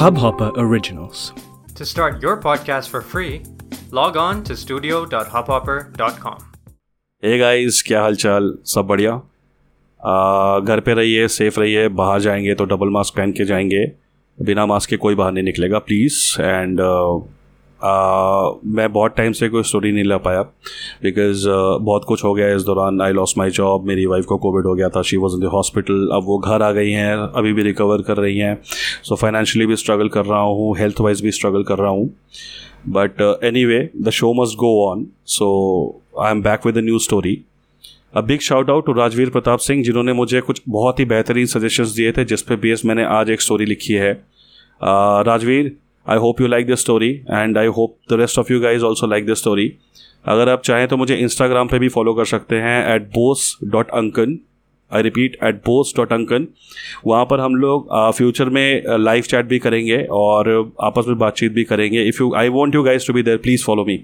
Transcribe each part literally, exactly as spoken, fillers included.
Hubhopper Originals. To start your podcast for free, log on to studio dot hubhopper dot com. Hey guys, क्या हाल चाल? सब बढ़िया? आ, घर पे रहिए, सेफ रहिए. बाहर जाएंगे तो डबल मास्क पहन के जाएंगे. बिना मास्क के कोई बाहर नहीं निकलेगा प्लीज़. एंड Uh, मैं बहुत टाइम से कोई स्टोरी नहीं ला पाया बिकॉज uh, बहुत कुछ हो गया इस दौरान. आई लॉस्ट माई जॉब, मेरी वाइफ को कोविड हो गया था, she was in the hospital. अब वो घर आ गई हैं, अभी भी रिकवर कर रही हैं. सो फाइनेंशियली भी स्ट्रगल कर रहा हूँ, हेल्थ वाइज भी स्ट्रगल कर रहा हूँ. But anyway the show must go on, so I am back with a new story. A big shout out to Rajveer Pratap Singh, जिन्होंने मुझे कुछ बहुत ही बेहतरीन सजेशंस दिए थे, जिस पे बेस मैंने आज एक स्टोरी लिखी है. uh, Rajveer, I hope you like this story and I hope the rest of you guys also like this story. अगर आप चाहें तो मुझे इंस्टाग्राम पे भी फॉलो कर सकते हैं eight Bose dot Ankan. I repeat, at Bose dot Ankan. वहाँ पर हम लोग फ्यूचर में लाइव चैट भी करेंगे और आपस में बातचीत भी करेंगे. If you I want you guys to be there, please follow me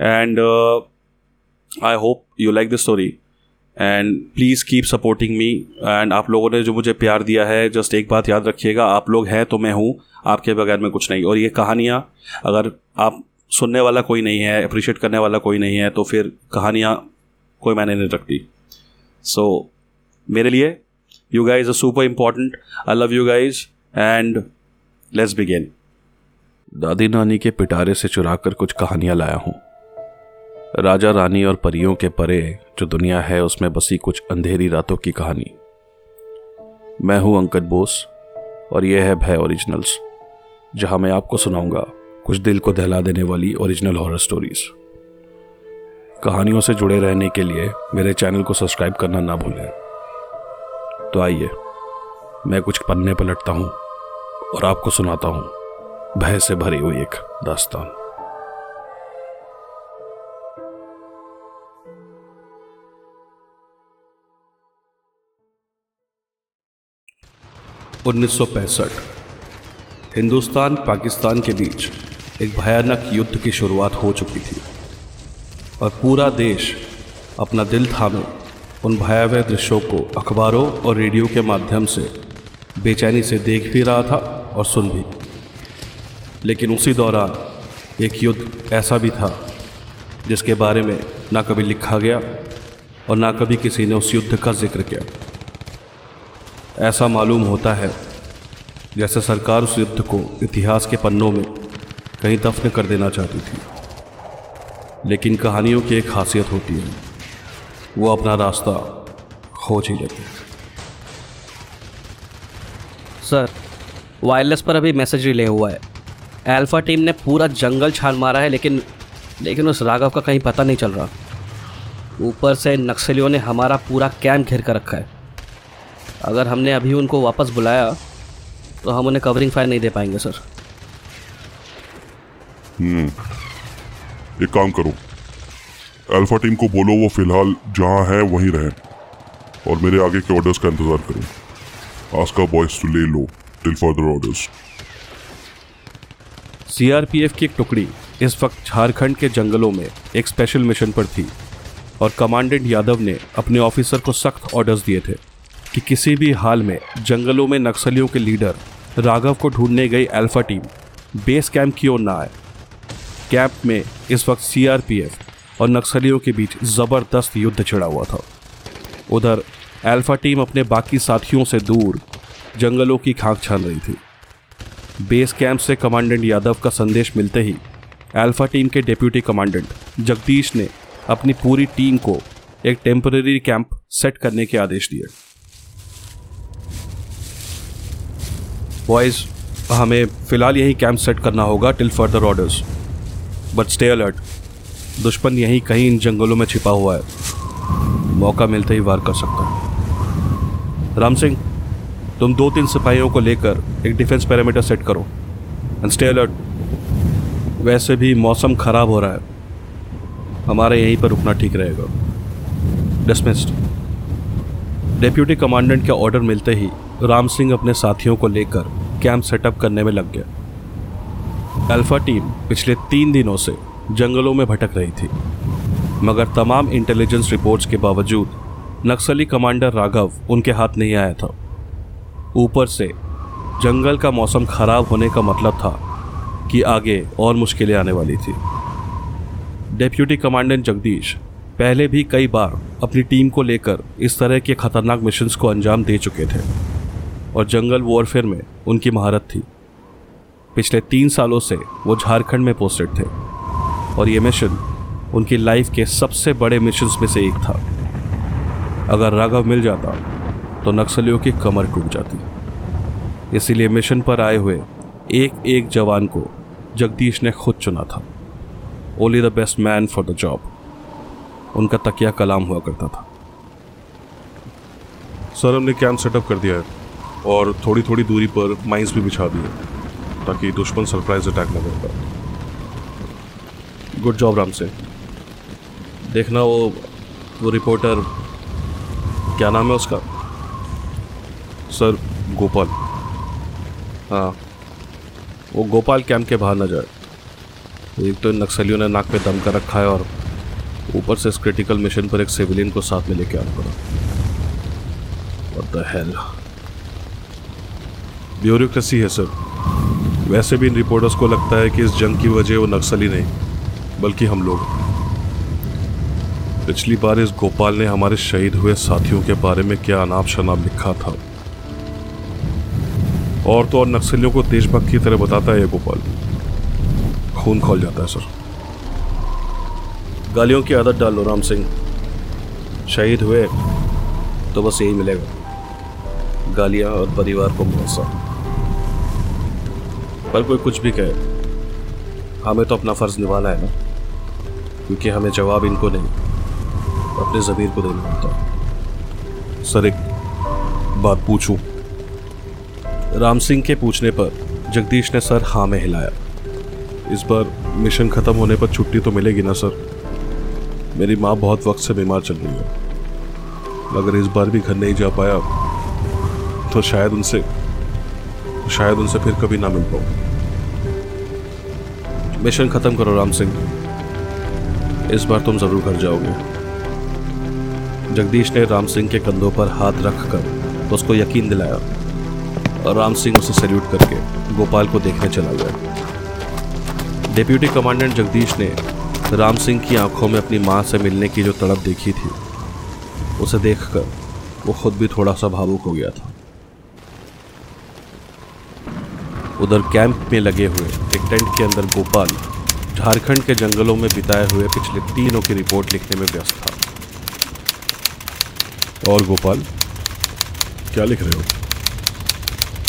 and I hope you like this story and please keep supporting me. And आप लोगों ने जो मुझे प्यार दिया है, जस्ट एक बात याद रखिएगा, आप लोग हैं तो मैं हूँ, आपके बगैर मैं कुछ नहीं. और ये कहानियाँ अगर आप सुनने वाला कोई नहीं है, अप्रिशिएट करने वाला कोई नहीं है, तो फिर कहानियाँ कोई मायने नहीं रखती. सो मेरे लिए you guys are super important. I love you guys and let's begin. दादी नानी के पिटारे से चुरा कर कुछ कहानियाँ लाया हूँ. राजा रानी और परियों के परे जो दुनिया है, उसमें बसी कुछ अंधेरी रातों की कहानी. मैं हूँ अंकन बोस और यह है भय ओरिजिनल्स, जहाँ मैं आपको सुनाऊंगा कुछ दिल को दहला देने वाली ओरिजिनल हॉरर स्टोरीज. कहानियों से जुड़े रहने के लिए मेरे चैनल को सब्सक्राइब करना ना भूलें. तो आइए, मैं कुछ पन्ने पलटता हूँ और आपको सुनाता हूँ भय से भरी हुई एक दास्तान. उन्नीस सौ पैंसठ, हिंदुस्तान पाकिस्तान के बीच एक भयानक युद्ध की शुरुआत हो चुकी थी और पूरा देश अपना दिल थामे उन भयावह दृश्यों को अखबारों और रेडियो के माध्यम से बेचैनी से देख भी रहा था और सुन भी. लेकिन उसी दौरान एक युद्ध ऐसा भी था जिसके बारे में ना कभी लिखा गया और ना कभी किसी ने उस युद्ध का जिक्र किया. ऐसा मालूम होता है जैसे सरकार उस युद्ध को इतिहास के पन्नों में कहीं दफ्न कर देना चाहती थी. लेकिन कहानियों की एक खासियत होती है, वो अपना रास्ता खोज ही लेती है. सर, वायरलेस पर अभी मैसेज रिले हुआ है. अल्फा टीम ने पूरा जंगल छान मारा है, लेकिन लेकिन उस राघव का कहीं पता नहीं चल रहा. ऊपर से नक्सलियों ने हमारा पूरा कैंप घेर कर रखा है. अगर हमने अभी उनको वापस बुलाया तो हम उन्हें कवरिंग फायर नहीं दे पाएंगे सर. हम्म, एक काम करो, अल्फा टीम को बोलो वो फिलहाल जहाँ है वहीं रहें और मेरे आगे के ऑर्डर्स का इंतज़ार करें. Ask our boys to lay low till further orders. CRPF की एक टुकड़ी इस वक्त झारखंड के जंगलों में एक स्पेशल मिशन पर थी और कमांडेंट यादव ने अपने ऑफिसर को सख्त ऑर्डर्स दिए थे कि किसी भी हाल में जंगलों में नक्सलियों के लीडर राघव को ढूंढने गई अल्फा टीम बेस कैंप की ओर ना आए. कैंप में इस वक्त सीआरपीएफ और नक्सलियों के बीच ज़बरदस्त युद्ध छिड़ा हुआ था. उधर अल्फा टीम अपने बाकी साथियों से दूर जंगलों की खाक छान रही थी. बेस कैंप से कमांडेंट यादव का संदेश मिलते ही अल्फा टीम के डिप्यूटी कमांडेंट जगदीश ने अपनी पूरी टीम को एक टेम्परेरी कैंप सेट करने के आदेश दिए. बॉयज़, हमें फ़िलहाल यही कैंप सेट करना होगा till further orders. But stay alert, दुश्मन यहीं कहीं इन जंगलों में छिपा हुआ है, मौका मिलते ही वार कर सकता है. राम सिंह, तुम दो तीन सिपाहियों को लेकर एक डिफेंस पैरामीटर सेट करो एंड स्टे अलर्ट. वैसे भी मौसम ख़राब हो रहा है, हमारे यहीं पर रुकना ठीक रहेगा. डिसमिस्ड. डिप्यूटी कमांडेंट का ऑर्डर मिलते ही राम सिंह अपने साथियों को लेकर कैंप सेटअप करने में लग गया. अल्फा टीम पिछले तीन दिनों से जंगलों में भटक रही थी, मगर तमाम इंटेलिजेंस रिपोर्ट्स के बावजूद नक्सली कमांडर राघव उनके हाथ नहीं आया था. ऊपर से जंगल का मौसम खराब होने का मतलब था कि आगे और मुश्किलें आने वाली थी। डिप्यूटी कमांडेंट जगदीश पहले भी कई बार अपनी टीम को लेकर इस तरह के खतरनाक मिशंस को अंजाम दे चुके थे और जंगल वॉरफेयर में उनकी महारत थी। पिछले तीन सालों से वो झारखंड में पोस्टेड थे और ये मिशन उनकी लाइफ के सबसे बड़े मिशंस में से एक था। अगर राघव मिल जाता तो नक्सलियों की कमर टूट जाती, इसीलिए मिशन पर आए हुए एक एक जवान को जगदीश ने खुद चुना था। Only the best man for the job उनका तकिया कलाम हुआ करता था। सर, हमने कैंप सेटअप कर दिया है और थोड़ी थोड़ी दूरी पर माइंस भी बिछा दी है ताकि दुश्मन सरप्राइज अटैक न कर पाए। Good job Ram Singh. देखना वो वो रिपोर्टर, क्या नाम है उसका? सर, गोपाल। हाँ, वो गोपाल कैंप के बाहर ना जाए। एक तो इन नक्सलियों ने नाक पे दम कर रखा है और ऊपर से इस क्रिटिकल मिशन पर एक सिविलियन को साथ में लेके आना पड़ा। What the hell? ब्यूरोक्रेसी है सर। वैसे भी इन रिपोर्टर्स को लगता है कि इस जंग की वजह वो नक्सली नहीं बल्कि हम लोग। पिछली बार इस गोपाल ने हमारे शहीद हुए साथियों के बारे में क्या अनाप शनाप लिखा था। और तो और नक्सलियों को देशभक्त की तरह बताता है ये गोपाल। खून खौल जाता है सर। गालियों की आदत डालो राम सिंह। शहीद हुए तो बस यही मिलेगा, गालियां और परिवार को मुआवजा। पर कोई कुछ भी कहे, हमें तो अपना फर्ज निभाना है ना, क्योंकि हमें जवाब इनको नहीं अपने ज़मीर को देना होता। सर, एक बात पूछूं? राम सिंह के पूछने पर जगदीश ने सर हाँ में हिलाया। इस बार मिशन ख़त्म होने पर छुट्टी तो मिलेगी ना सर? मेरी माँ बहुत वक्त से बीमार चल रही है, अगर इस बार भी घर नहीं जा पाया तो शायद उनसे शायद उनसे फिर कभी ना मिल पाऊँ। मिशन ख़त्म करो राम सिंह, इस बार तुम ज़रूर घर जाओगे। जगदीश ने राम सिंह के कंधों पर हाथ रख कर उसको यकीन दिलाया और राम सिंह उसे सैल्यूट करके गोपाल को देखने चला गया। डिप्यूटी कमांडेंट जगदीश ने राम सिंह की आंखों में अपनी माँ से मिलने की जो तड़प देखी थी उसे देखकर वो खुद भी थोड़ा सा भावुक हो गया था। उधर कैंप में लगे हुए एक टेंट के अंदर गोपाल झारखंड के जंगलों में बिताए हुए पिछले तीनों की रिपोर्ट लिखने में व्यस्त था। और गोपाल, क्या लिख रहे हो?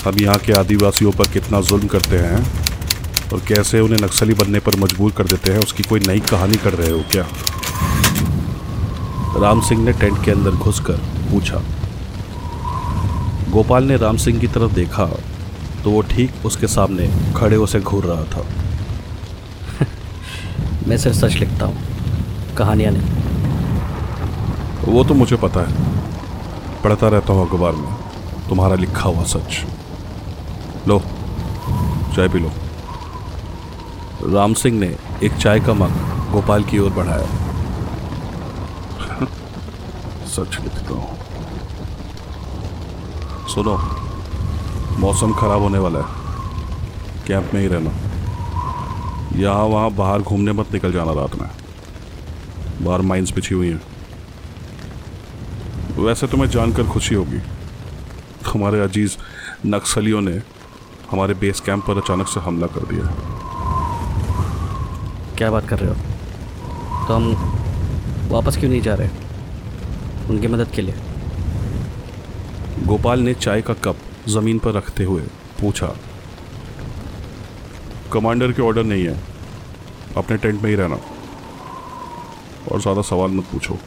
हम यहाँ के आदिवासियों पर कितना जुल्म करते हैं और कैसे उन्हें नक्सली बनने पर मजबूर कर देते हैं, उसकी कोई नई कहानी कर रहे हो क्या? राम सिंह ने टेंट के अंदर घुसकर पूछा। गोपाल ने राम सिंह की तरफ देखा तो वो ठीक उसके सामने खड़े उसे घूर रहा था। मैं सिर्फ सच लिखता हूँ, कहानियाँ नहीं। वो तो मुझे पता है, पढ़ता रहता हूँ अखबार में तुम्हारा लिखा हुआ सच। लो चाय पी लो। राम सिंह ने एक चाय का मग गोपाल की ओर बढ़ाया। सच लिखता हूँ। सुनो, मौसम खराब होने वाला है, कैंप में ही रहना। यहाँ वहाँ बाहर घूमने मत निकल जाना रात में, बाहर माइंस बिछी हुई हैं। वैसे तुम्हें जानकर खुशी होगी, हमारे अजीज नक्सलियों ने हमारे बेस कैंप पर अचानक से हमला कर दिया। क्या बात कर रहे हो? तो हम वापस क्यों नहीं जा रहे उनकी मदद के लिए? गोपाल ने चाय का कप ज़मीन पर रखते हुए पूछा। कमांडर के ऑर्डर नहीं है, अपने टेंट में ही रहना और ज़्यादा सवाल मत पूछो,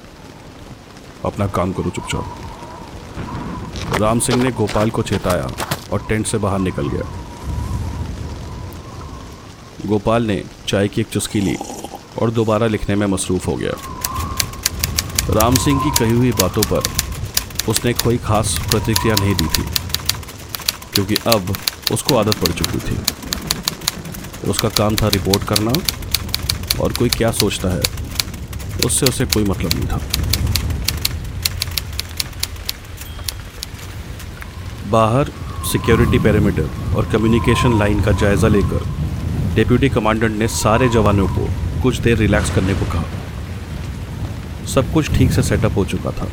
अपना काम करो चुपचाप। राम सिंह ने गोपाल को चेताया और टेंट से बाहर निकल गया। गोपाल ने चाय की एक चुस्की ली और दोबारा लिखने में मसरूफ़ हो गया। राम सिंह की कही हुई बातों पर उसने कोई ख़ास प्रतिक्रिया नहीं दी थी, क्योंकि अब उसको आदत पड़ चुकी थी। उसका काम था रिपोर्ट करना और कोई क्या सोचता है उससे उसे कोई मतलब नहीं था। बाहर सिक्योरिटी पैरामीटर और कम्युनिकेशन लाइन का जायज़ा लेकर डिप्यूटी कमांडेंट ने सारे जवानों को कुछ देर रिलैक्स करने को कहा। सब कुछ ठीक से सेटअप हो चुका था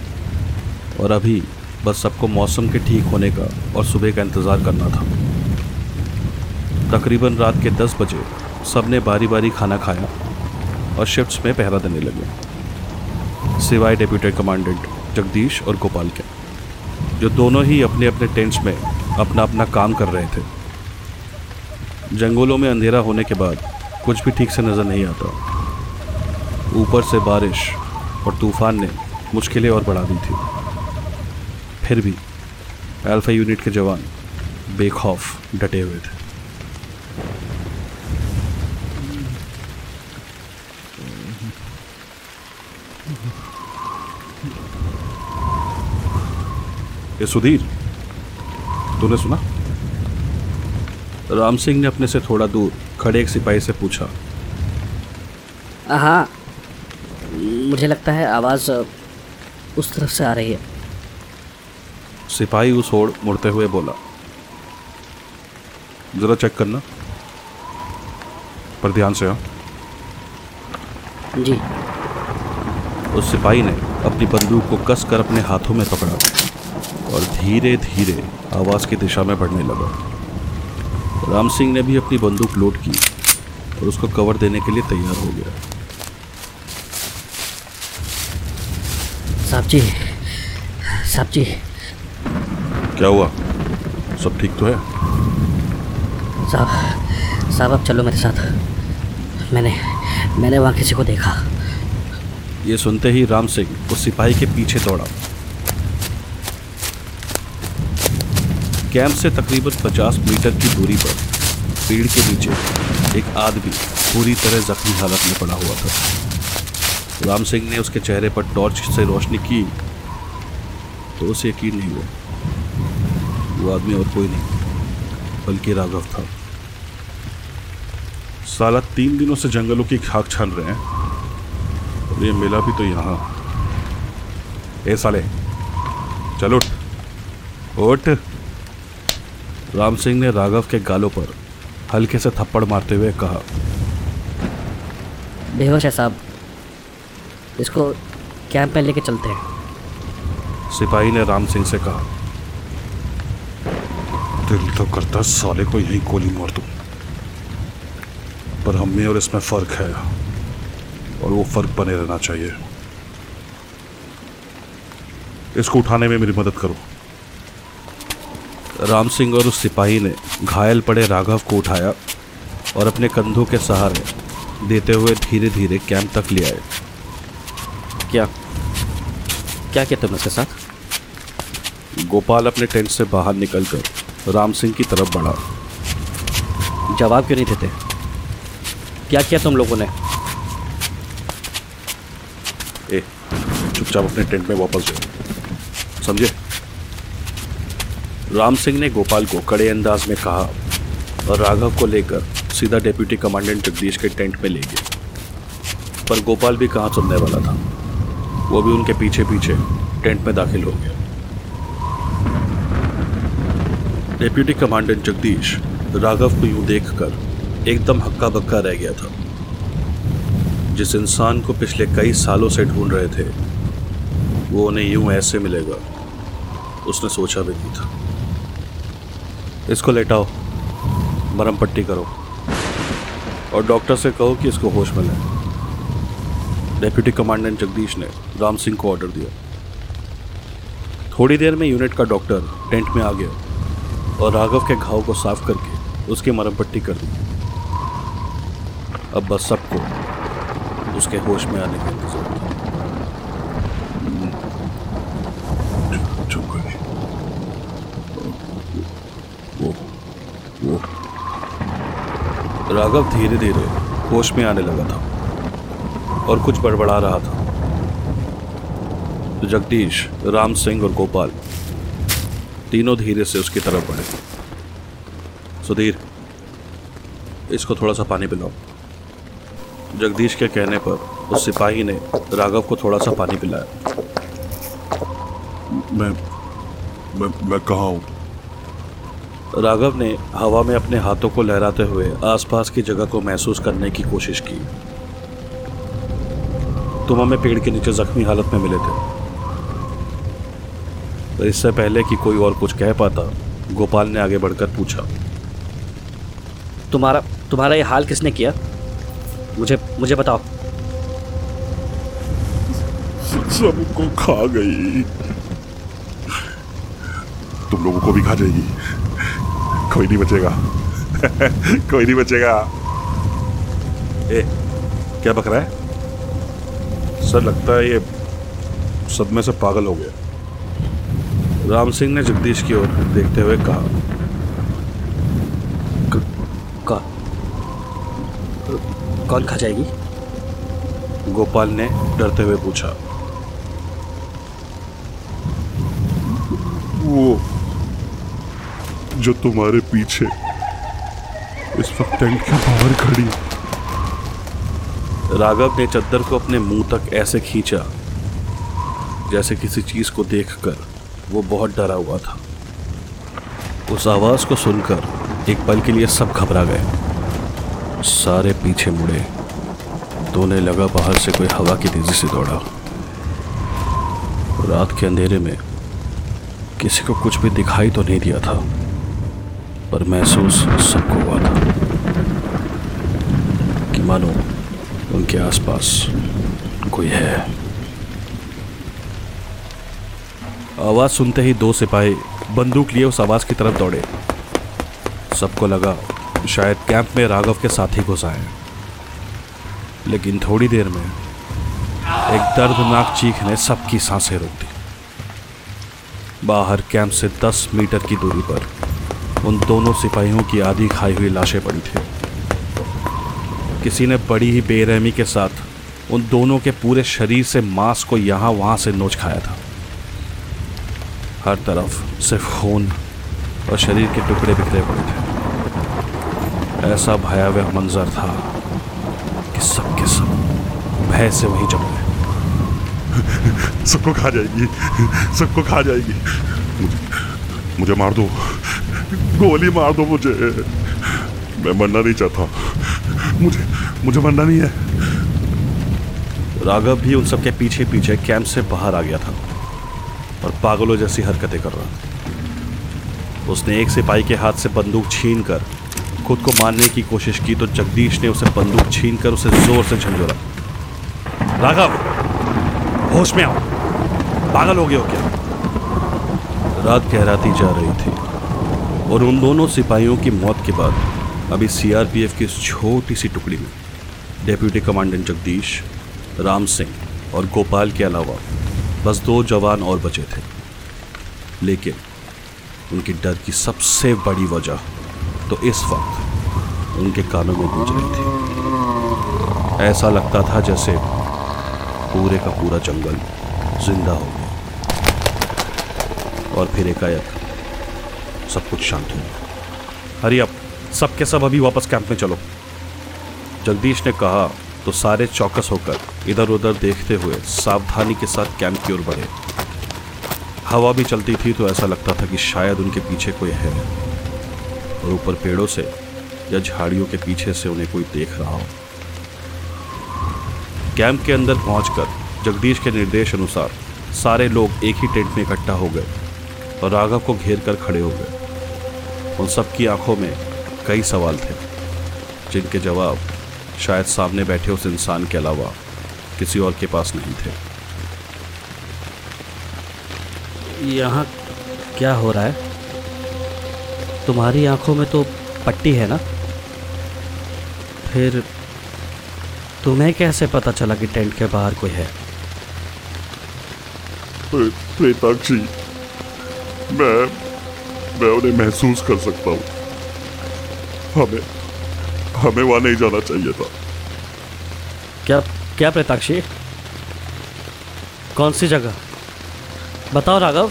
और अभी बस सबको मौसम के ठीक होने का और सुबह का इंतज़ार करना था। तकरीबन रात के दस बजे सब ने बारी बारी खाना खाया और शिफ्ट्स में पहरा देने लगे, सिवाय डिप्यूटी कमांडेंट जगदीश और गोपाल के, जो दोनों ही अपने अपने टेंट्स में अपना अपना काम कर रहे थे। जंगलों में अंधेरा होने के बाद कुछ भी ठीक से नज़र नहीं आता। ऊपर से बारिश और तूफान ने मुश्किलें और बढ़ा दी थी। फिर भी अल्फा यूनिट के जवान बेखौफ डटे हुए थे। ये सुधीर, तूने सुना? राम सिंह ने अपने से थोड़ा दूर खड़े एक सिपाही से पूछा। हाँ, मुझे लगता है आवाज़ उस तरफ से आ रही है, सिपाही उस ओर मुड़ते हुए बोला। ज़रा चेक करना, पर ध्यान से। हाँ जी। उस सिपाही ने अपनी बंदूक को कसकर अपने हाथों में पकड़ा और धीरे धीरे आवाज़ की दिशा में बढ़ने लगा। राम सिंह ने भी अपनी बंदूक लोड की और उसको कवर देने के लिए तैयार हो गया। साहब जी, साहब जी। क्या हुआ? सब ठीक तो है? साहब, साहब आप चलो मेरे साथ। मैंने मैंने वहाँ किसी को देखा। ये सुनते ही राम सिंह उस सिपाही के पीछे दौड़ा। कैंप से तकरीबन पचास मीटर की दूरी पर पेड़ के नीचे एक आदमी पूरी तरह जख्मी हालत में पड़ा हुआ था। राम सिंह ने उसके चेहरे पर टॉर्च से रोशनी की तो उसे यकीन नहीं हुआ। वो आदमी और कोई नहीं बल्कि राघव था। साला तीन दिनों से जंगलों की खाक छान रहे हैं और ये मिला भी तो यहाँ। ए साले, चल उठ उठ। राम सिंह ने राघव के गालों पर हल्के से थप्पड़ मारते हुए कहा। बेहोश है साहब, इसको कैंप में लेके चलते हैं, सिपाही ने राम सिंह से कहा। दिल तो करता साले को यही गोली मार दूं, पर हम में और इसमें फर्क है और वो फर्क बने रहना चाहिए। इसको उठाने में मेरी मदद करो। राम सिंह और उस सिपाही ने घायल पड़े राघव को उठाया और अपने कंधों के सहारे देते हुए धीरे धीरे कैंप तक ले आए। क्या क्या किया तुमने उसके साथ? गोपाल अपने टेंट से बाहर निकलकर राम सिंह की तरफ बढ़ा। जवाब क्यों नहीं देते? क्या किया तुम लोगों ने? ए, चुपचाप अपने टेंट में वापस जाओ, समझे? राम सिंह ने गोपाल को कड़े अंदाज में कहा और राघव को लेकर सीधा डिप्यूटी कमांडेंट जगदीश के टेंट में ले गए। पर गोपाल भी कहाँ सुनने वाला था, वो भी उनके पीछे पीछे टेंट में दाखिल हो गया। डिप्यूटी कमांडेंट जगदीश राघव को यूँ देखकर एकदम हक्का बक्का रह गया था। जिस इंसान को पिछले कई सालों से ढूंढ रहे थे वो उन्हें यूँ ऐसे मिलेगा, उसने सोचा भी नहीं था। इसको लेटाओ, मरहम पट्टी करो और डॉक्टर से कहो कि इसको होश में लाए, डिप्यूटी कमांडेंट जगदीश ने राम सिंह को ऑर्डर दिया। थोड़ी देर में यूनिट का डॉक्टर टेंट में आ गया और राघव के घाव को साफ करके उसकी मरहम पट्टी कर दी। अब बस सबको उसके होश में आने का इंतजार था। राघव धीरे धीरे होश में आने लगा था और कुछ बड़बड़ा रहा था। जगदीश, राम सिंह और गोपाल तीनों धीरे से उसकी तरफ बढ़े। सुधीर, इसको थोड़ा सा पानी पिलाओ। जगदीश के कहने पर उस सिपाही ने राघव को थोड़ा सा पानी पिलाया। मैं मैं, मैं कहाँ हूँ? राघव ने हवा में अपने हाथों को लहराते हुए आसपास की जगह को महसूस करने की कोशिश की। तुम हमें पेड़ के नीचे जख्मी हालत में मिले थे। इससे पहले कि कोई और कुछ कह पाता, गोपाल ने आगे बढ़कर पूछा, तुम्हारा तुम्हारा ये हाल किसने किया? मुझे मुझे बताओ। सबको खा गई। तुम लोगों को भी खा जाएगी। कोई नहीं बचेगा। कोई नहीं बचेगा। ए, क्या बक रहा है? सर लगता है ये सब में से पागल हो गया। राम सिंह ने जगदीश की ओर देखते हुए कहा। कौन खा जाएगी? गोपाल ने डरते हुए पूछा। वो जो तुम्हारे पीछे इस वक्त टेंट के बाहर खड़ी। राघव ने चद्दर को अपने मुंह तक ऐसे खींचा जैसे किसी चीज को देखकर वो बहुत डरा हुआ था। उस आवाज को सुनकर एक पल के लिए सब घबरा गए। सारे पीछे मुड़े तो उन्हें लगा बाहर से कोई हवा की तेजी से दौड़ा। रात के अंधेरे में किसी को कुछ भी दिखाई तो नहीं दिया था, पर महसूस सबको हुआ था कि मानो उनके आसपास कोई है। आवाज सुनते ही दो सिपाही बंदूक लिए उस आवाज की तरफ दौड़े। सबको लगा शायद कैंप में राघव के साथी घुस आए, लेकिन थोड़ी देर में एक दर्दनाक चीख ने सबकी सांसें रोक दी। बाहर कैंप से दस मीटर की दूरी पर उन दोनों सिपाहियों की आधी खाई हुई लाशें पड़ी थी। किसी ने बड़ी ही बेरहमी के साथ उन दोनों के पूरे शरीर से मांस को यहाँ वहाँ से नोच खाया था। हर तरफ सिर्फ खून और शरीर के टुकड़े बिखरे पड़े थे। ऐसा भयावह मंजर था कि सब के सब भय से वहीं जम गए। सबको खा जाएगी, सबको खा जाएगी। मुझे, मुझे मार दो, गोली मार दो मुझे। मैं मरना नहीं चाहता। मुझे मुझे मरना नहीं है। राघव भी उन सब के पीछे पीछे कैंप से बाहर आ गया था और पागलों जैसी हरकतें कर रहा। उसने एक सिपाही के हाथ से बंदूक छीन कर खुद को मारने की कोशिश की तो जगदीश ने उसे बंदूक छीनकर उसे जोर से झंझोरा। राघव, होश में आओ, पागल हो गए हो क्या? रात गहराती जा रही थी और उन दोनों सिपाहियों की मौत के बाद अभी सीआरपीएफ की इस छोटी सी टुकड़ी में डेप्यूटी कमांडेंट जगदीश, राम सिंह और गोपाल के अलावा बस दो जवान और बचे थे। लेकिन उनके डर की सबसे बड़ी वजह तो इस वक्त उनके कानों में गूंज रही थी। ऐसा लगता था जैसे पूरे का पूरा जंगल जिंदा हो गया। और फिर एकाएक सब कुछ शांत हो गया। हरी अब सब के सब अभी वापस कैंप में चलो, जगदीश ने कहा तो सारे चौकस होकर इधर उधर देखते हुए सावधानी के साथ कैंप की ओर बढ़े। हवा भी चलती थी तो ऐसा लगता था कि शायद उनके पीछे कोई है और ऊपर पेड़ों से या झाड़ियों के पीछे से उन्हें कोई देख रहा हो। कैंप के अंदर पहुंचकर जगदीश के निर्देश अनुसार सारे लोग एक ही टेंट में इकट्ठा हो गए और राघव को घेर कर खड़े हो गए। उन सब की आंखों में कई सवाल थे जिनके जवाब शायद सामने बैठे उस इंसान के अलावा किसी और के पास नहीं थे। यहाँ क्या हो रहा है? तुम्हारी आंखों में तो पट्टी है ना, फिर तुम्हें कैसे पता चला कि टेंट के बाहर कोई है? प्रेताक्षी, मैं मैं उन्हें महसूस कर सकता हूँ। हमें हमें वहाँ नहीं जाना चाहिए था। क्या क्या प्रेताक्षी? कौन सी जगह? बताओ राघव।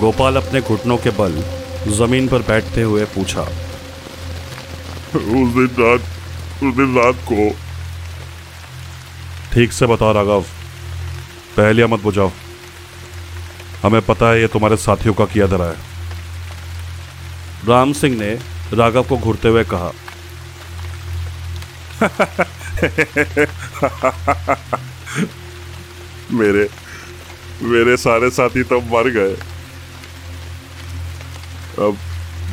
गोपाल अपने घुटनों के बल जमीन पर बैठते हुए पूछा। उस दिन रात, उस दिन रात को। ठीक से बताओ राघव, पहेलियां मत बुझाओ। हमें पता है ये तुम्हारे साथियों का किया धरा है। राम सिंह ने राघव को घूरते हुए कहा। मेरे मेरे सारे साथी तो मर गए, अब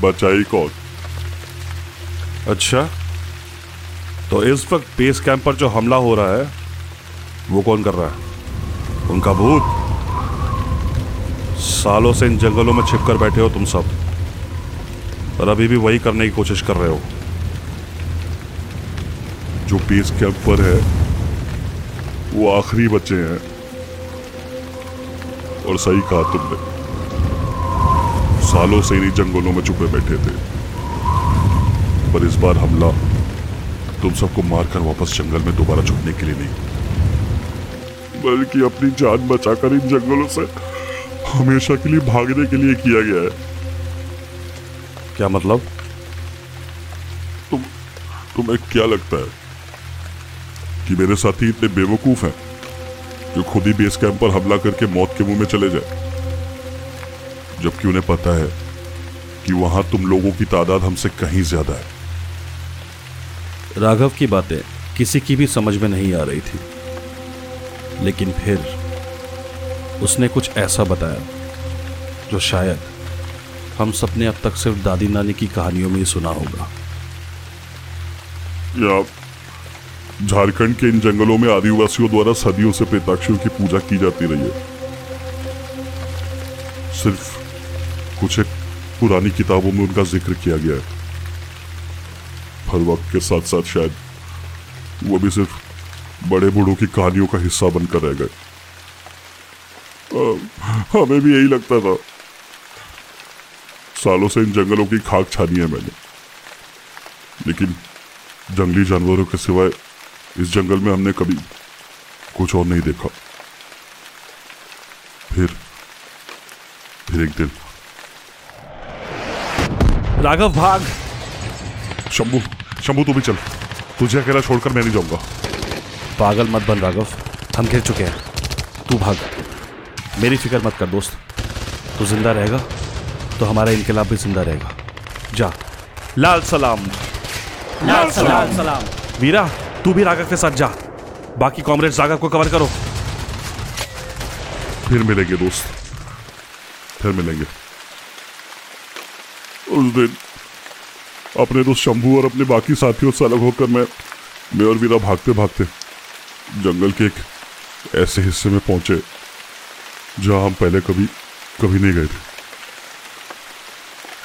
बचा ही कौन। अच्छा, तो इस वक्त बेस कैंप पर जो हमला हो रहा है वो कौन कर रहा है? उनका भूत। सालों से इन जंगलों में छिपकर बैठे हो तुम सब, और अभी भी वही करने की कोशिश कर रहे हो। जो बेस कैंप पर है वो आखिरी बच्चे हैं, और सही कहा तुमने, सालों से इन्हीं जंगलों में छुपे बैठे थे, पर इस बार हमला तुम सबको मारकर वापस जंगल में दोबारा छुपने के लिए नहीं, बल्कि अपनी जान बचाकर इन जंगलों से हमेशा के लिए भागने के लिए किया गया है। क्या मतलब? तुम तुम्हें क्या लगता है कि मेरे साथी इतने बेवकूफ हैं जो खुद ही बेस कैंप पर हमला करके मौत के मुंह में चले जाए, जबकि उन्हें पता है कि वहां तुम लोगों की तादाद हमसे कहीं ज्यादा है। राघव की बातें किसी की भी समझ में नहीं आ रही थी, लेकिन फिर उसने कुछ ऐसा बताया जो शायद हम सबने अब तक सिर्फ दादी नानी की कहानियों में ही सुना होगा। झारखंड के इन जंगलों में आदिवासियों द्वारा सदियों से प्रेताक्षियों की पूजा की जाती रही है। सिर्फ कुछ एक पुरानी किताबों में उनका जिक्र किया गया है, पर वक्त के साथ साथ शायद वो भी सिर्फ बड़े बूढ़ों की कहानियों का हिस्सा बनकर रह गए। हमें भी यही लगता था, सालों से इन जंगलों की खाक छानी है मैंने, लेकिन जंगली जानवरों के सिवाय इस जंगल में हमने कभी कुछ और नहीं देखा। फिर फिर एक दिन। राघव भाग। शंभू, शंभू तू भी चल, तुझे अकेला छोड़कर मैं नहीं जाऊंगा। पागल मत बन राघव, हम गिर चुके हैं, तू भाग, मेरी फिक्र मत कर दोस्त। तू जिंदा रहेगा तो हमारा इनकलाब भी जिंदा रहेगा। जा। लाल सलाम। लाल सलाम, सलाम। वीरा तू भी राघव के साथ जा, बाकी कॉमरेड्स राघव को कवर करो। फिर मिलेंगे दोस्त, फिर मिलेंगे। उस दिन अपने दोस्त शंभू और अपने बाकी साथियों से अलग होकर मैं मैं और वीरा भागते भागते जंगल के एक ऐसे हिस्से में पहुंचे जहां हम पहले कभी कभी नहीं गए थे।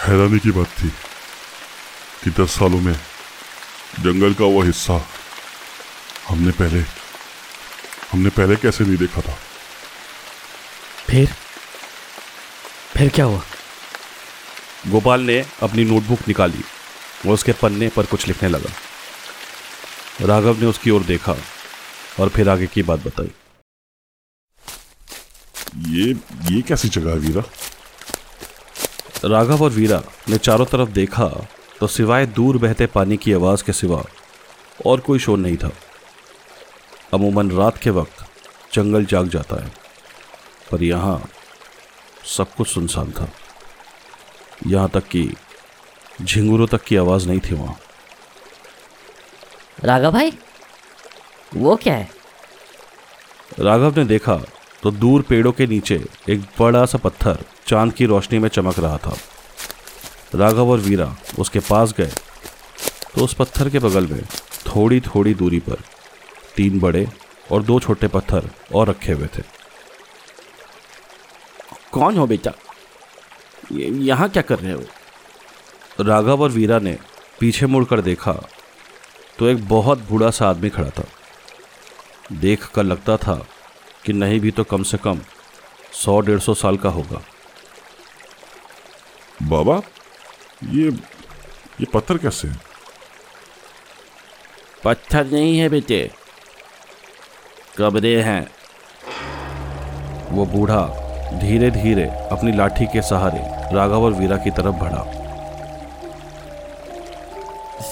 हैरानी की बात थी कि दस सालों में जंगल का वह हिस्सा हमने पहले हमने पहले कैसे नहीं देखा था। फिर फिर क्या हुआ? गोपाल ने अपनी नोटबुक निकाली और उसके पन्ने पर कुछ लिखने लगा। राघव ने उसकी ओर देखा और फिर आगे की बात बताई। ये ये कैसी जगह है वीरा? राघव और वीरा ने चारों तरफ देखा तो सिवाय दूर बहते पानी की आवाज़ के सिवा और कोई शोर नहीं था। अमूमन रात के वक्त जंगल जाग जाता है, पर यहाँ सब कुछ सुनसान था। यहाँ तक कि झिंगुरों तक की आवाज़ नहीं थी वहाँ। राघव भाई, वो क्या है? राघव ने देखा तो दूर पेड़ों के नीचे एक बड़ा सा पत्थर चांद की रोशनी में चमक रहा था। राघव और वीरा उसके पास गए तो उस पत्थर के बगल में थोड़ी थोड़ी दूरी पर तीन बड़े और दो छोटे पत्थर और रखे हुए थे। कौन हो बेटा, यहाँ क्या कर रहे हो? राघव और वीरा ने पीछे मुड़कर देखा तो एक बहुत बूढ़ा सा आदमी खड़ा था। देख कर लगता था कि नहीं भी तो कम से कम सौ डेढ़ सौ साल का होगा। बाबा, ये ये पत्थर कैसे है? पत्थर नहीं है बेटे, कब्रें हैं। वो बूढ़ा धीरे धीरे अपनी लाठी के सहारे राघव और वीरा की तरफ बढ़ा।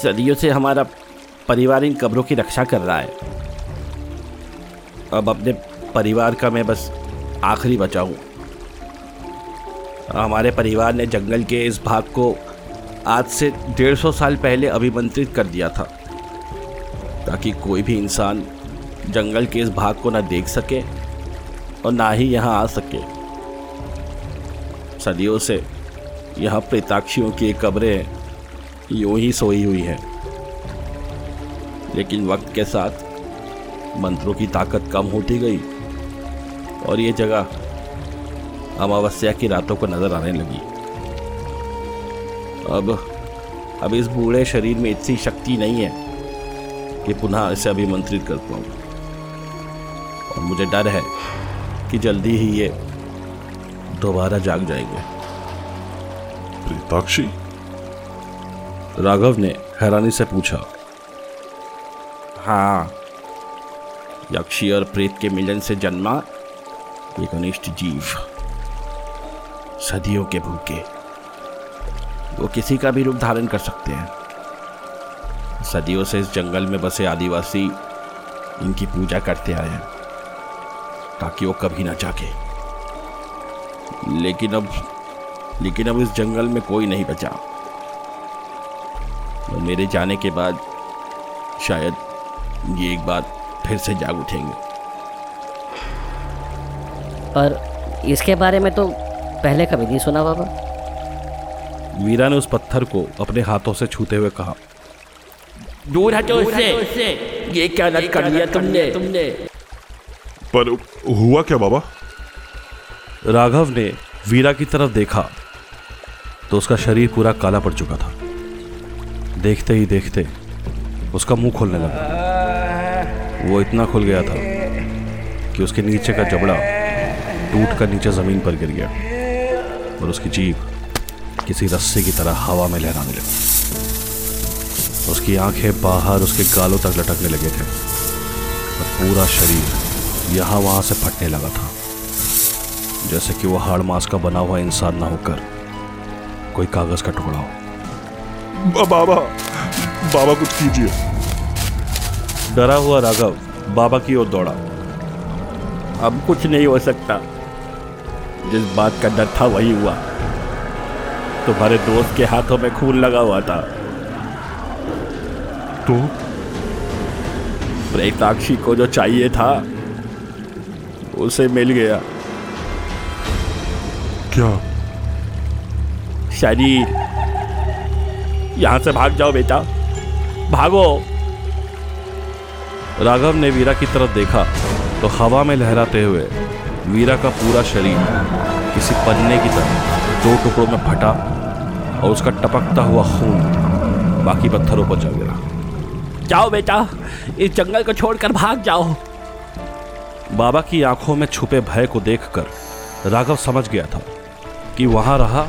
सदियों से हमारा परिवार इन कब्रों की रक्षा कर रहा है, अब अपने परिवार का मैं बस आखिरी बचा हूँ। हमारे परिवार ने जंगल के इस भाग को आज से डेढ़ सौ साल पहले अभिमंत्रित कर दिया था ताकि कोई भी इंसान जंगल के इस भाग को ना देख सके और ना ही यहाँ आ सके। सदियों से यहाँ प्रेताक्षियों की कब्रें यूं ही सोई हुई हैं, लेकिन वक्त के साथ मंत्रों की ताकत कम होती गई और ये जगह अमावस्या की रातों को नजर आने लगी। अब अब इस बूढ़े शरीर में इतनी शक्ति नहीं है कि पुनः इसे अभिमंत्रित कर पाऊँ, और मुझे डर है कि जल्दी ही ये दोबारा जाग जाएंगे। प्रेताक्षी? राघव ने हैरानी से पूछा। हाँ, यक्षी और प्रेत के मिलन से जन्मा एक अनिष्ट जीव, सदियों के भूखे। वो किसी का भी रूप धारण कर सकते हैं। सदियों से इस जंगल में बसे आदिवासी इनकी पूजा करते आए हैं ताकि वो कभी ना जागे, लेकिन अब लेकिन अब इस जंगल में कोई नहीं बचा। और मेरे जाने के बाद शायद ये एक बार फिर से जाग उठेंगे। पर इसके बारे में तो पहले कभी नहीं सुना बाबा। वीरा ने उस पत्थर को अपने हाथों से छूते हुए कहा। दूर हटो इससे, ये क्या लत कर लिया तुमने तुमने पर हुआ क्या बाबा? राघव ने वीरा की तरफ देखा तो उसका शरीर पूरा काला पड़ चुका था। देखते ही देखते उसका मुंह खोलने लगा। वो इतना खुल गया था कि उसके नीचे का जबड़ा टूट कर नीचे जमीन पर गिर गया और उसकी जीभ किसी रस्सी की तरह हवा में लहराने लगी। उसकी आंखें बाहर उसके गालों तक लटकने लगे थे और पूरा शरीर यहाँ वहाँ से फटने लगा था, जैसे कि वो हाड़ मांस का बना हुआ इंसान ना होकर कोई कागज का टुकड़ा हो। बाबा, बाबा कुछ कीजिए। डरा हुआ राघव बाबा की ओर दौड़ा। अब कुछ नहीं हो सकता, जिस बात का डर था वही हुआ। तुम्हारे दोस्त के हाथों में खून लगा हुआ था। तो प्रेताक्षी को जो चाहिए था उसे मिल गया। क्या? शरीर। यहां से भाग जाओ बेटा, भागो। राघव ने वीरा की तरफ देखा तो हवा में लहराते हुए वीरा का पूरा शरीर किसी पन्ने की तरह दो टुकड़ों में फटा और उसका टपकता हुआ खून बाकी पत्थरों पर जा गिरा। जाओ बेटा, इस जंगल को छोड़कर भाग जाओ। बाबा की आंखों में छुपे भय को देखकर राघव समझ गया था कि वहां रहा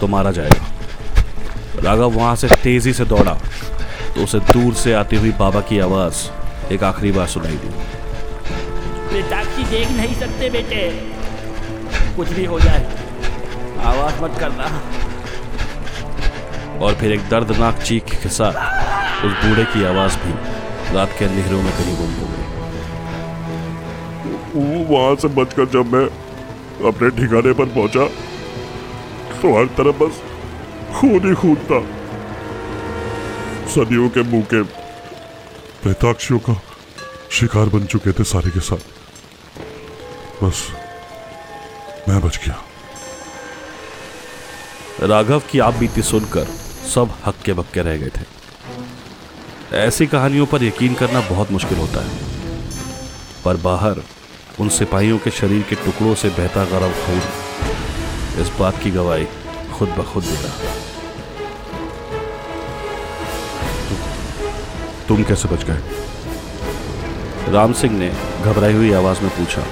तो मारा जाएगा। राघव वहां से तेजी से दौड़ा तो उसे दूर से आती हुई बाबा की आवाज एक आखिरी बार सुनाई दी। प्रेताक्षी देख नहीं सकते बेटे, कुछ भी हो जाए आवाज मत करना। और फिर एक दर्दनाक चीख के साथ उस बूढ़े की आवाज भी रात के अंधेरों में कहीं गुम हो गई। वहां से बचकर जब मैं अपने ठिकाने पर पहुंचा तो हर तरफ बस खून ही खून था। सदियों के भूखे प्रेताक्षियों का शिकार बन चुके थे सारे के साथ। बस मैं बच गया। राघव की आप बीती सुनकर सब हक्के बक्के रह गए थे। ऐसी कहानियों पर यकीन करना बहुत मुश्किल होता है, पर बाहर उन सिपाहियों के शरीर के टुकड़ों से बहता गरम खून इस बात की गवाही खुद ब खुद दे रहा। तु, तुम कैसे बच गए? राम सिंह ने घबराई हुई आवाज में पूछा।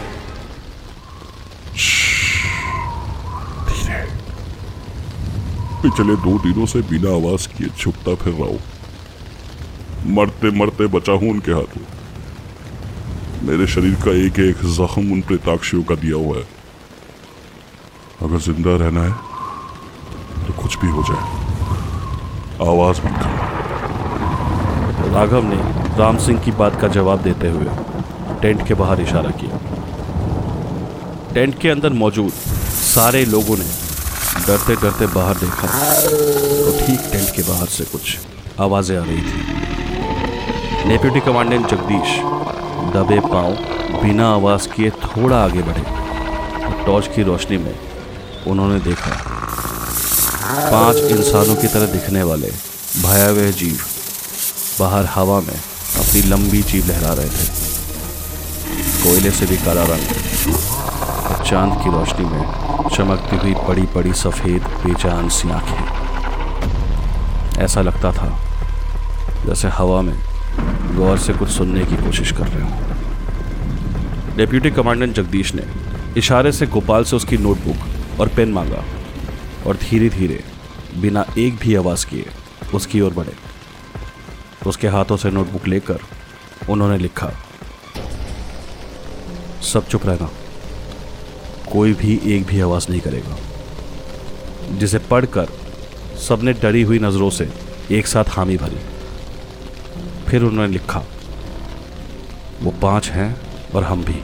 पिछले दो दिनों से बिना आवाज किए छुपता फिर रहा हूं। मरते मरते बचा हूं उनके हाथों। मेरे शरीर का एक एक जख्म उन प्रेताक्षियों का दिया हुआ है। अगर जिंदा रहना है तो कुछ भी हो जाए आवाज मत करो। राघव ने राम सिंह की बात का जवाब देते हुए टेंट के बाहर इशारा किया। टेंट के अंदर मौजूद सारे लोगों ने डरते डरते बाहर देखा तो ठीक टेंट के बाहर से कुछ आवाजें आ रही थी। डेप्यूटी कमांडेंट जगदीश दबे पांव बिना आवाज किए थोड़ा आगे बढ़े और टॉर्च की रोशनी में उन्होंने देखा पांच इंसानों की तरह दिखने वाले भयावह जीव बाहर हवा में अपनी लंबी जीभ लहरा रहे थे। कोयले से भी काला रंग और चांद की रोशनी में चमकती हुई बड़ी बड़ी सफ़ेद बेजान सी आँखें। ऐसा लगता था जैसे हवा में गौर से कुछ सुनने की कोशिश कर रहे हो। डेप्यूटी कमांडेंट जगदीश ने इशारे से गोपाल से उसकी नोटबुक और पेन मांगा और धीरे धीरे बिना एक भी आवाज़ किए उसकी ओर बढ़े। उसके हाथों से नोटबुक लेकर उन्होंने लिखा, सब चुप रहना, कोई भी एक भी आवाज़ नहीं करेगा। जिसे पढ़कर सबने डरी हुई नज़रों से एक साथ हामी भरी। फिर उन्होंने लिखा, वो पांच हैं और हम भी,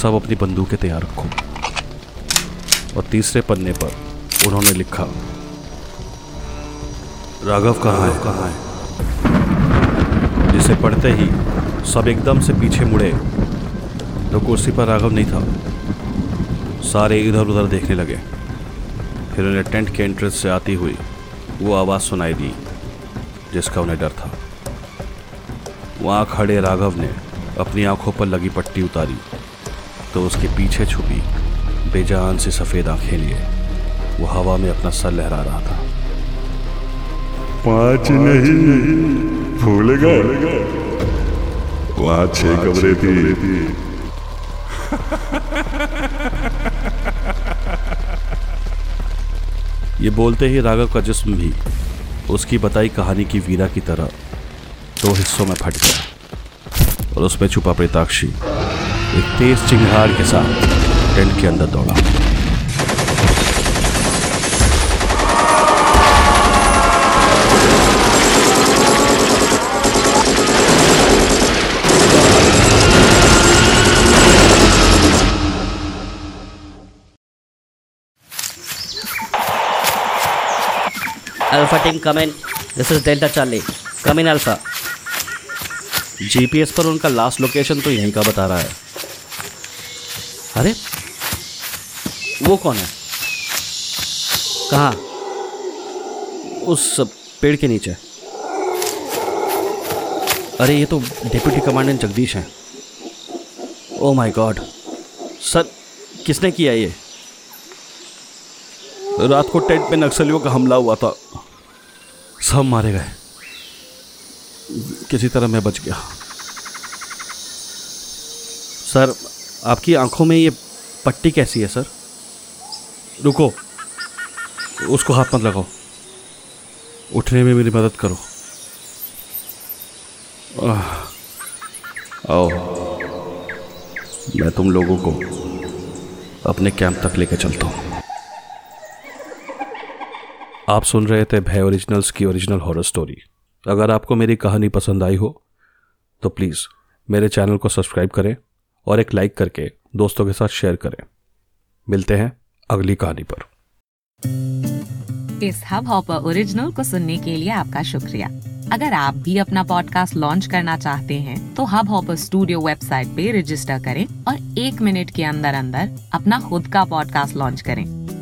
सब अपनी बंदूकें तैयार रखो। और तीसरे पन्ने पर उन्होंने लिखा, राघव कहाँ है कहाँ है जिसे पढ़ते ही सब एकदम से पीछे मुड़े तो कुर्सी पर राघव नहीं था। सारे इधर उधर देखने लगे। फिर उन्हें टेंट के एंट्रेंस से आती हुई वो आवाज़ सुनाई दी जिसका उन्हें डर था। वहाँ खड़े राघव ने अपनी आंखों पर लगी पट्टी उतारी तो उसके पीछे छुपी बेजान सी सफ़ेद आंखें लिए वो हवा में अपना सर लहरा रहा था। पांच नहीं भूल गए, वहाँ छह कमरे थी। ये बोलते ही राघव का जिस्म भी उसकी बताई कहानी की वीरा की तरह दो हिस्सों में फट गया और उसमें छुपा प्रेताक्षी एक तेज चिंगार के साथ टेंट के अंदर दौड़ा। Alpha team come in, this is delta Charlie, come in alpha. GPS पर उनका लास्ट लोकेशन तो यहीं का बता रहा है। अरे वो कौन है? कहाँ? उस पेड़ के नीचे। अरे ये तो डिप्टी कमांडेंट जगदीश हैं। ओ माय गॉड सर, किसने किया ये? रात को टेंट में नक्सलियों का हमला हुआ था, सब मारे गए, किसी तरह मैं बच गया। सर आपकी आंखों में ये पट्टी कैसी है सर? रुको, उसको हाथ मत लगाओ, उठने में मेरी मदद करो। आओ, मैं तुम लोगों को अपने कैंप तक लेकर चलता हूँ। आप सुन रहे थे भय ओरिजिनल्स की ओरिजिनल हॉरर स्टोरी। अगर आपको मेरी कहानी पसंद आई हो तो प्लीज़ मेरे चैनल को सब्सक्राइब करें और एक लाइक करके दोस्तों के साथ शेयर करें। मिलते हैं अगली कहानी पर। इस हब हॉपर ओरिजिनल को सुनने के लिए आपका शुक्रिया। अगर आप भी अपना पॉडकास्ट लॉन्च करना चाहते हैं तो हब हॉपर स्टूडियो वेबसाइट पे रजिस्टर करें और एक मिनट के अंदर अंदर अपना खुद का पॉडकास्ट लॉन्च करें।